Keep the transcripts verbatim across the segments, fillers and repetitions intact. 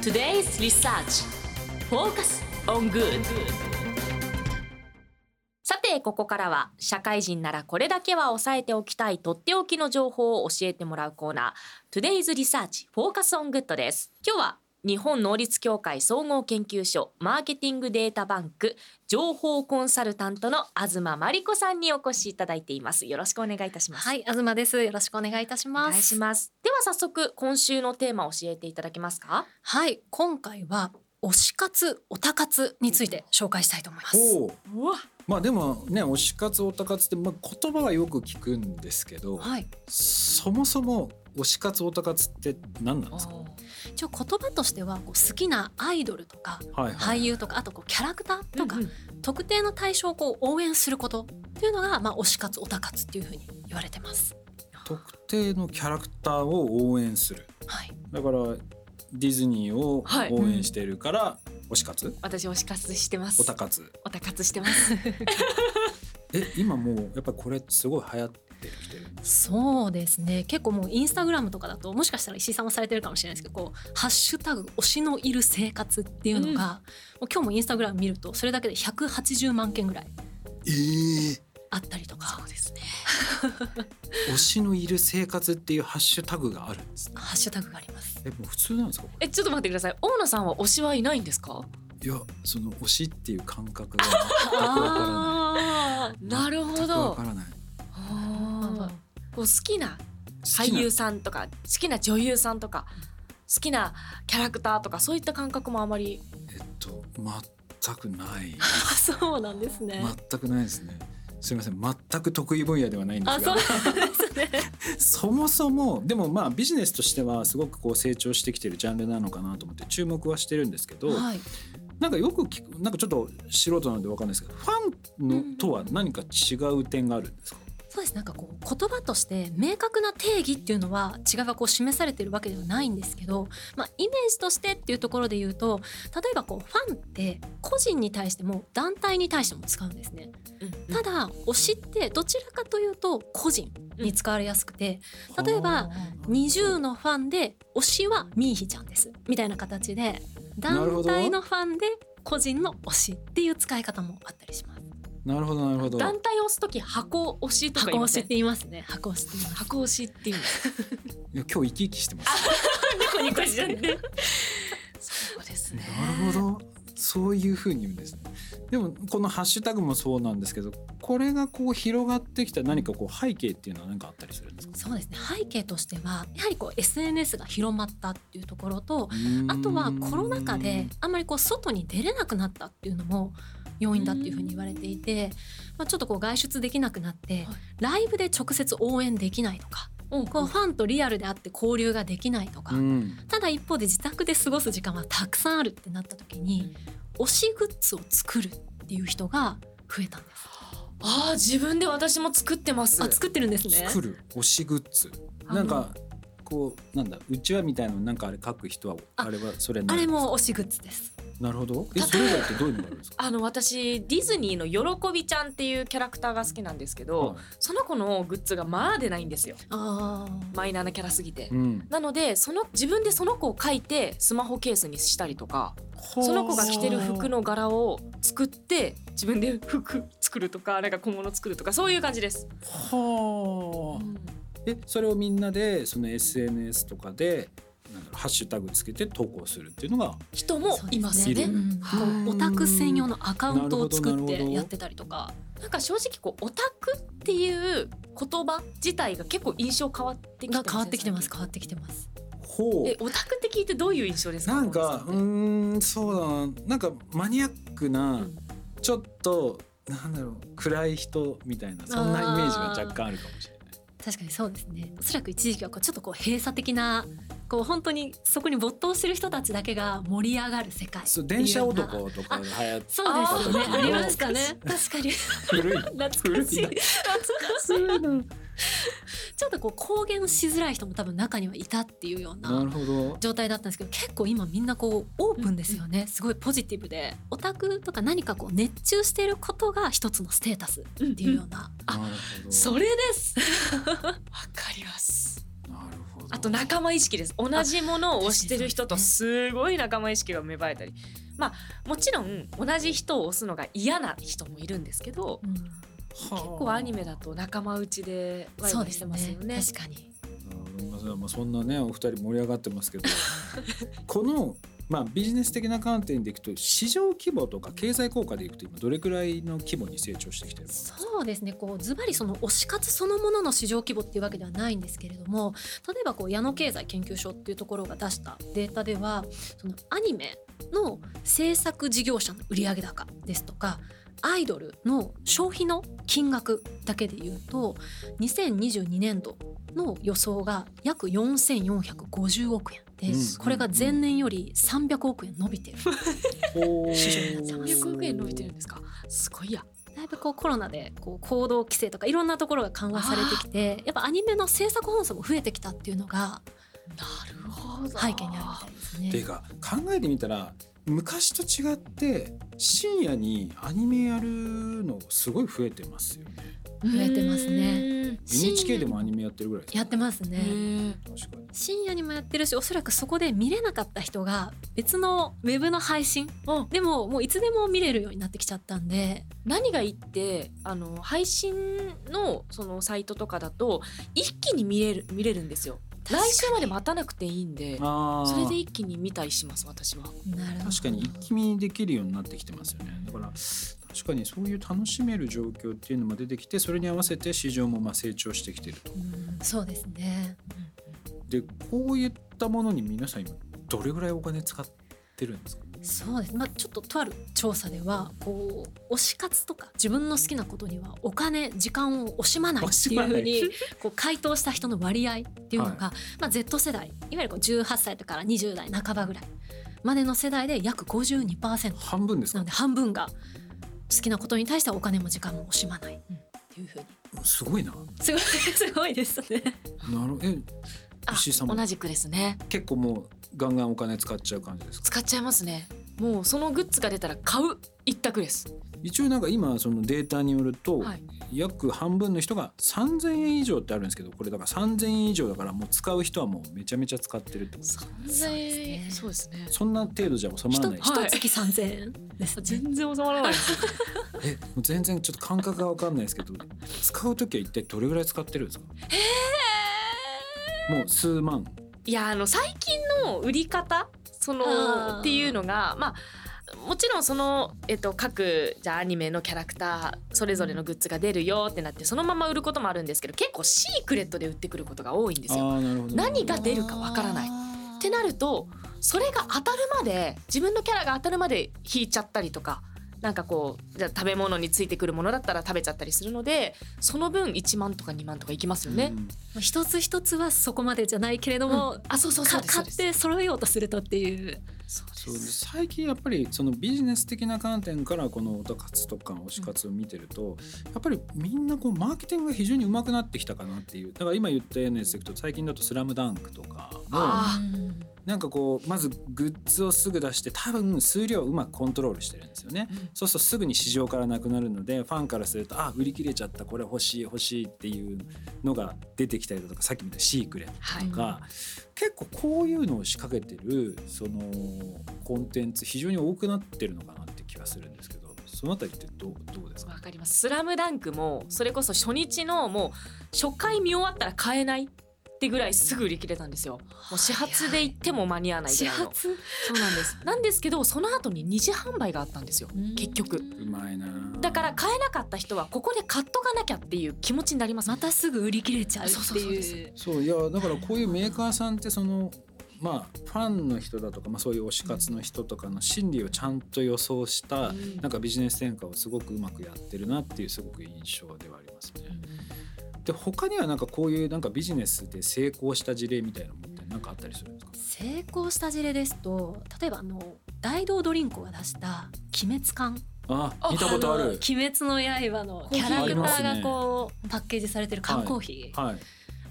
Today's Research Focus on Good。 さてここからは社会人ならこれだけは押さえておきたいとっておきの情報を教えてもらうコーナー Today's Research Focus on Good です。今日は日本能率協会総合研究所マーケティングデータバンク情報コンサルタントの東真理子さんにお越しいただいています。よろしくお願いいたします。はい、東です。よろしくお願いいたします。お願いします。では早速今週のテーマを教えていただけますか？はい、今回は推し活オタ活について紹介したいと思います。おうわ、まあ、でもね推し活オタ活って、まあ、言葉はよく聞くんですけど、はい、そもそも推し活オタ活って何なんですか？一応言葉としてはこう好きなアイドルとか俳優とか、あとこうキャラクターとか特定の対象をこう応援することっていうのが、まあ推し活オタ活っていうふうに言われてます。特定のキャラクターを応援する、はい、だからディズニーを応援しているから、はい、うん、推し活。私推し活してます。オタ活オタ活してますえ、今もうやっぱこれすごい流行ってきてるんですか？そうですね、結構もうインスタグラムとかだともしかしたら石井さんもされてるかもしれないですけど、こうハッシュタグ推しのいる生活っていうのが、うん、今日もインスタグラム見るとそれだけでひゃくはちじゅうまんけんぐらいあったりとか、えー、そうですね推しのいる生活っていうハッシュタグがあるんですね。ハッシュタグがあります。え、もう普通なんですかこれ？え、ちょっと待ってください。大野さんは推しはいないんですか？いや、その推しっていう感覚が全くわからない。なるほど、全くわからない。あ、こう好きな俳優さんとか好きな女優さんとか好きなキャラクターとかそういった感覚もあまり、えっと、全くないそうなんですね。全くないですね。すみません、全く得意分野ではないんですが、あ、そうですねそもそもでもまあビジネスとしてはすごくこう成長してきてるジャンルなのかなと思って注目はしてるんですけど、はい、なんかよく聞く、なんかちょっと素人なので分かんないですけど、ファンのとは何か違う点があるんですか？うん、そうです。なんかこう言葉として明確な定義っていうのは違いはこう示されてるわけではないんですけど、まあ、イメージとしてっていうところで言うと、例えばこうファンって個人に対しても団体に対しても使うんですね。うんうん、ただ推しってどちらかというと個人に使われやすくて、うん、例えばNiziUのファンで推しはミーヒちゃんですみたいな形で、団体のファンで個人の推しっていう使い方もあったりします。なるほどなるほど。団体を押すとき箱押しとか言いますね。箱押しって言いますね。箱押しって言います。箱押しって言います。いや、今日生き生きしてます。ニコニコしてるね。そうですね。なるほど。そういう風に言うんですね。でもこのハッシュタグもそうなんですけど、これがこう広がってきた何かこう背景っていうのは何かあったりするんですか？そうですね、背景としてはやはりこう エスエヌエス が広まったっていうところと、あとはコロナ禍であんまりこう外に出れなくなったっていうのも要因だっていう風に言われていて、まあ、ちょっとこう外出できなくなって、はい、ライブで直接応援できないとか、うん、こうファンとリアルで会って交流ができないとか、うん、ただ一方で自宅で過ごす時間はたくさんあるってなった時に、推しグッズを作るっていう人が増えたんです。ああ、自分で私も作ってます。あ、作ってるんですね。作る推しグッズ、なんかこうなんだうちわみたいなのなんかあれ書く人はあれはそれなんですか？あれも推しグッズです。なるほど。え、それ以外ってどういうのがあるんですか？あの、私ディズニーの喜びちゃんっていうキャラクターが好きなんですけど、はい、その子のグッズがまあ出ないんですよ。あ、マイナーなキャラすぎて、うん、なのでその自分でその子を描いてスマホケースにしたりとか、その子が着てる服の柄を作って自分で服作るとか、なんか小物作るとか、そういう感じです。はあ、うん、え、それをみんなでその エスエヌエス とかでなんだろう、ハッシュタグつけて投稿するっていうのが人もいますね。オタク専用のアカウントを作ってやってたりとか、なんか正直こうオタクっていう言葉自体が結構印象変わってきてます。変わってきてます。変わってきてます。ほう。え、オタクって聞いてどういう印象ですか？なんか、うーん、そうだな、なんかマニアックな、うん、ちょっとなんだろう暗い人みたいな、そんなイメージが若干あるかもしれない。確かにそうですね。おそらく一時期はこうちょっとこう閉鎖的な、こう本当にそこに没頭してる人たちだけが盛り上がる世界。そう、電車男とか流行ってた時もありましたね。確かに古い懐かしい懐かしいちょっとこう公言しづらい人も多分中にはいたっていうような状態だったんですけど、結構今みんなこうオープンですよね。すごいポジティブで、オタクとか何かこう熱中してることが一つのステータスっていうような、うんうん、あ、それですわかります。なるほど。あと仲間意識です。同じものを推してる人とすごい仲間意識が芽生えたり、まあもちろん同じ人を推すのが嫌な人もいるんですけど、うん、結構アニメだと仲間内でワイワイしてますよね。確かに。まあ、そんなねお二人盛り上がってますけどこの、まあ、ビジネス的な観点でいくと市場規模とか経済効果でいくと今どれくらいの規模に成長してきてるのか。そうですね、こうズバリその推し活そのものの市場規模っていうわけではないんですけれども、例えばこう矢野経済研究所っていうところが出したデータでは、そのアニメの制作事業者の売上高ですとかアイドルの消費の金額だけでいうとにせんにじゅうにねんどの予想が約よんせんよんひゃくごじゅうおくえんで、これが前年よりさんびゃくおくえん伸びてる市場になってます。さんびゃくおくえん伸びてるんですか。すごいや。だいぶこうコロナでこう行動規制とかいろんなところが緩和されてきて、やっぱアニメの制作本数も増えてきたっていうのがなるほど背景にあるみたいですね。ていうか考えてみたら昔と違って深夜にアニメやるのすごい増えてますよね。増えてますね。 エヌエイチケー でもアニメやってるぐらいですか。やってますね。確かに深夜にもやってるし、おそらくそこで見れなかった人が別のウェブの配信でももういつでも見れるようになってきちゃったんで、何がいいってあの配信 の, そのサイトとかだと一気に見れ る, 見れるんですよ。来週まで待たなくていいんで、それで一気に見たりします、私は。なるほど。確かに一気見できるようになってきてますよね。だから確かにそういう楽しめる状況っていうのも出てきて、それに合わせて市場もまあ成長してきてると。うん、そうですね。でこういったものに皆さん今どれぐらいお金使ってるんですか。そうです、まあ、ちょっととある調査ではこう推し活とか自分の好きなことにはお金時間を惜しまないっていうふうにこう回答した人の割合っていうのが、はい、まあ、Z 世代、いわゆるこうじゅうはっさいとかにじゅう代半ばぐらいまでの世代で約 ごじゅうにパーセント 半分ですか。なので半分が好きなことに対してはお金も時間も惜しまないっていうふうに、うん、すごいな。すごい、すごいですね。なるほど。え石井さんも同じくですね。結構もうガンガンお金使っちゃう感じですか。使っちゃいますね。もうそのグッズが出たら買う一択です。一応なんか今そのデータによると、はい、約半分の人がさんぜんえん以上ってあるんですけど、これだからさんぜんえん以上だから、もう使う人はもうめちゃめちゃ使ってるってことですか。さんぜんえん、そうですね。そんな程度じゃ収まらない。ひと月さんぜんえんです、ね、全然収まらないですえもう全然ちょっと感覚が分かんないですけど使うときは一体どれぐらい使ってるんですか。えー、もう数万。いや、あの最近の売り方そのっていうのが、まあ、もちろんその、えっと、各じゃあアニメのキャラクターそれぞれのグッズが出るよってなってそのまま売ることもあるんですけど、結構シークレットで売ってくることが多いんですよ。何が出るかわからないってなると、それが当たるまで自分のキャラが当たるまで引いちゃったりとか、なんかこうじゃあ食べ物についてくるものだったら食べちゃったりするので、その分いちまんとかにまんとかいきますよね。うん、一つ一つはそこまでじゃないけれども、うん、あそうそうそうです、そうです。買って揃えようとするとっていう。そうです、そうです。最近やっぱりそのビジネス的な観点からこのオタ活とか推し活を見てると、やっぱりみんなこうマーケティングが非常に上手くなってきたかなっていう。だから今言ったようなやつでいくと、最近だとスラムダンクとかもなんかこうまずグッズをすぐ出して、多分数量をうまくコントロールしてるんですよね。うん、そうするとすぐに市場からなくなるので、ファンからするとあ売り切れちゃった、これ欲しい欲しいっていうのが出てきたりだとか、さっきみたいなシークレットとか、はい、結構こういうのを仕掛けてるそのコンテンツ非常に多くなってるのかなって気がするんですけど、そのあたりってどう、どうですか。わかります。スラムダンクもそれこそ初日のもう初回見終わったら買えないってぐらいすぐ売り切れたんですよ。もう始発で行っても間に合わないぐらいの。そうなんです。なんですけどその後に二次販売があったんですよ。結局。うまいな。だから買えなかった人はここで買っとかなきゃっていう気持ちになります。またすぐ売り切れちゃうっていう。そういやだからこういうメーカーさんってその。まあ、ファンの人だとか、まあ、そういう推し活の人とかの心理をちゃんと予想した、うん、なんかビジネス展開をすごくうまくやってるなっていうすごく印象ではありますね。うん、で他にはなんかこういうなんかビジネスで成功した事例みたいなものって何かあったりするんですか。成功した事例ですと、例えばあの大同ドリンクが出した鬼滅館。ああ見たことある。あの鬼滅の刃のキャラクターがこう、ね、パッケージされてる缶コーヒー、はいはい、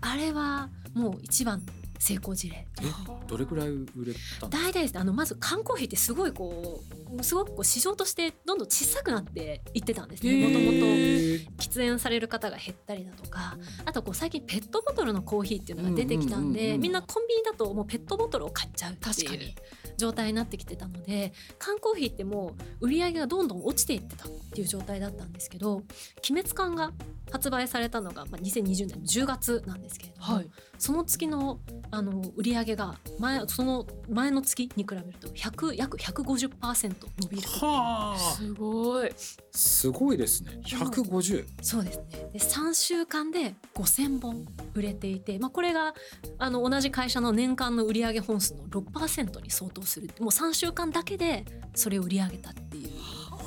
あれはもう一番成功事例。え、どれくらい売れたんですか？大体ですね、あのまず缶コーヒーってすごいこうすごくこう市場としてどんどん小さくなっていってたんですね。もともと喫煙される方が減ったりだとか、あとこう最近ペットボトルのコーヒーっていうのが出てきたんで、うんうんうんうん、みんなコンビニだともうペットボトルを買っちゃうっていう状態になってきてたので、缶コーヒーってもう売り上げがどんどん落ちていってたっていう状態だったんですけど、鬼滅缶が発売されたのがにせんにじゅうねんのじゅうがつなんですけれども、はい、その月のあの売り上げが前その前の月に比べるとひゃく約 ひゃくごじゅっパーセント 伸びる。はあ、すごい。すごいですね。ひゃくごじゅう。そうですね。でさんしゅうかんでごせんほん売れていて、まあ、これがあの同じ会社の年間の売り上げ本数の ろくパーセント に相当する。もうさんしゅうかんだけでそれを売り上げたっていう。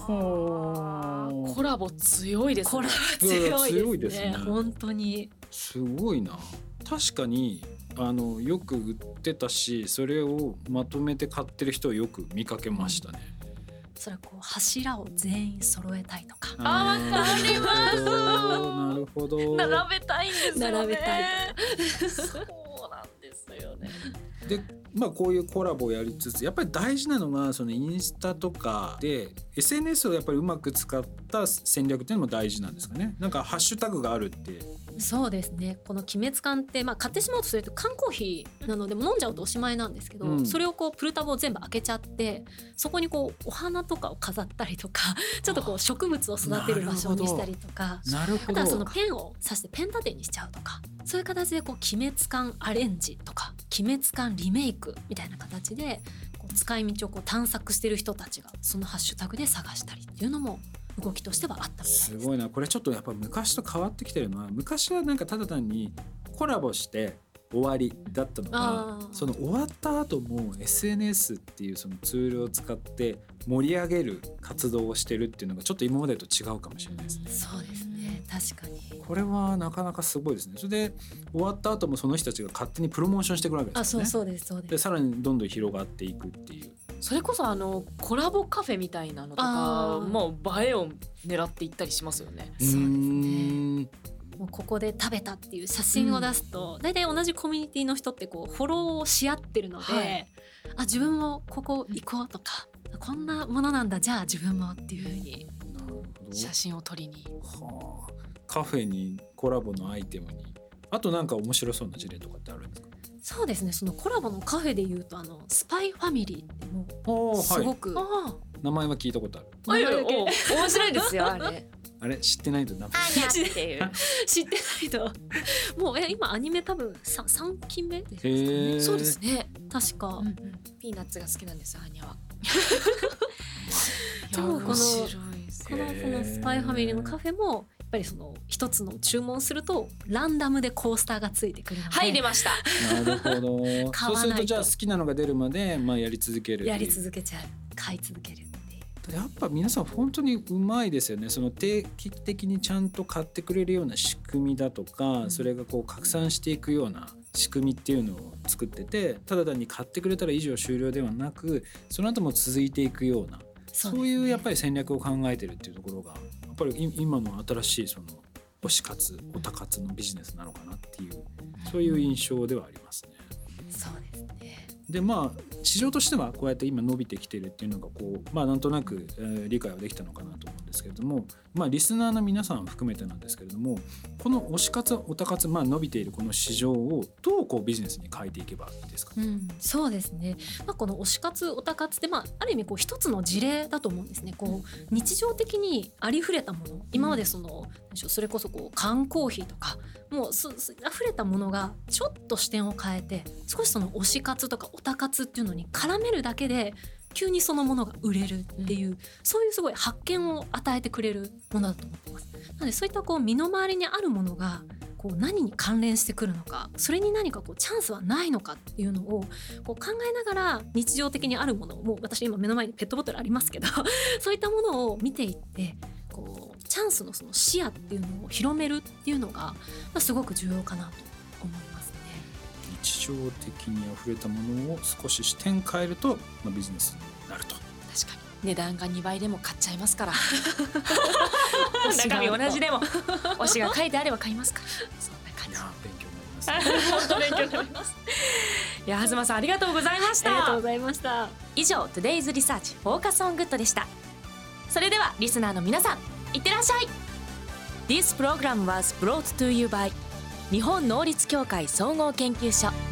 はあ、コラボ強いですね。コラボ強いですね。強いですね。本当に。すごいな。確かにあのよく売ってたし、それをまとめて買ってる人をよく見かけましたね。それはこう柱を全員揃えたいとか。あ、分かります。なるほど。並べたいんですよね。並べたい。そうなんですよね。で、まあ、こういうコラボをやりつつ、やっぱり大事なのがそのインスタとかで エスエヌエス をやっぱりうまく使った戦略っていうのも大事なんですかね。なんかハッシュタグがあるって。そうですね。この鬼滅缶って、まあ、買ってしまうとすると缶コーヒーなので飲んじゃうとおしまいなんですけど、うん、それをこうプルタブを全部開けちゃって、そこにこうお花とかを飾ったりとか、ちょっとこう植物を育てる場所にしたりとか、あとはそのペンを刺してペン立てにしちゃうとか、そういう形でこう鬼滅缶アレンジとか鬼滅缶リメイクみたいな形でこう使い道をこう探索してる人たちがそのハッシュタグで探したりっていうのも動きとしてはあったみたいです。すごいな。これちょっとやっぱ昔と変わってきてるのは、昔はなんかただ単にコラボして終わりだったのが、その終わった後も エスエヌエス っていうそのツールを使って盛り上げる活動をしてるっていうのがちょっと今までと違うかもしれないですね。そうですね、確かに。これはなかなかすごいですね。それで終わった後もその人たちが勝手にプロモーションしてくるわけですよね。あ、そうそうです、そうです。でさらにどんどん広がっていくっていう。それこそあのコラボカフェみたいなのとかもう映えを狙っていったりしますよね。そうですね。もうここで食べたっていう写真を出すと、うん、大体同じコミュニティの人ってこうフォローをし合ってるので、はい、あ、自分もここ行こうとか、うん、こんなものなんだ、じゃあ自分もっていう風に写真を撮りに、はあ、カフェにコラボのアイテムに。あとなんか面白そうな事例とかってあるんですか？そうですね。そのコラボのカフェでいうと、あのスパイファミリーってもうすごく、はい、名前は聞いたことある。あ、面白いですよあれ。あれ知ってないと名前知ってないともうえ今アニメ多分 3, 3期目ですかね。そうですね、確か、うんうん、ピーナッツが好きなんですアニャは。でもこのこのそのスパイファミリーのカフェもやっぱりその一つの注文するとランダムでコースターがついてくるので。はい、出ました。なるほど。そうするとじゃあ好きなのが出るまで、まあ、やり続ける。やり続けちゃう、買い続けるっていう。やっぱ皆さん本当にうまいですよね。その定期的にちゃんと買ってくれるような仕組みだとか、うん、それがこう拡散していくような仕組みっていうのを作ってて、ただ単に買ってくれたら以上終了ではなく、その後も続いていくような、そう、ね、そういうやっぱり戦略を考えてるっていうところがやっぱり今の新しいその推し活、オタ活のビジネスなのかなっていう、そういう印象ではありますね。そうですね。でまあ市場としてはこうやって今伸びてきてるっていうのがこう、まあ、なんとなく理解はできたのかなと思うんですけれども、まあ、リスナーの皆さんを含めてなんですけれども、この推し活オタ活、まあ、伸びているこの市場をどうこうビジネスに変えていけばいいですか？うん、そうですね、まあ、この推し活オタ活って、まあ、ある意味こう一つの事例だと思うんですね。こう日常的にありふれたもの、今までそのそれこそこう缶コーヒーとかもうあふれたものがちょっと視点を変えて、少しその推し活とかオタ活っていうのに絡めるだけで急にそのものが売れるっていう、うん、そういうすごい発見を与えてくれるものだと思ってます。なのでそういったこう身の回りにあるものがこう何に関連してくるのか、それに何かこうチャンスはないのかっていうのをこう考えながら、日常的にあるものを、もう私今目の前にペットボトルありますけどそういったものを見ていってこうチャンスのその視野っていうのを広めるっていうのがすごく重要かなと思います。日常的にあふれたものを少し視点変えると、まあ、ビジネスになると。確かに値段がにばいでも買っちゃいますから中身同じでも推しが書いてあれば買いますから。そんな感じ。いや、勉強になりまます本当勉強になりますいや東さんありがとうございました。ありがとうございました。以上 Today's Research Focus on Good でした。それではリスナーの皆さんいってらっしゃい。 This program was brought to you by 日本能力協会総合研究所。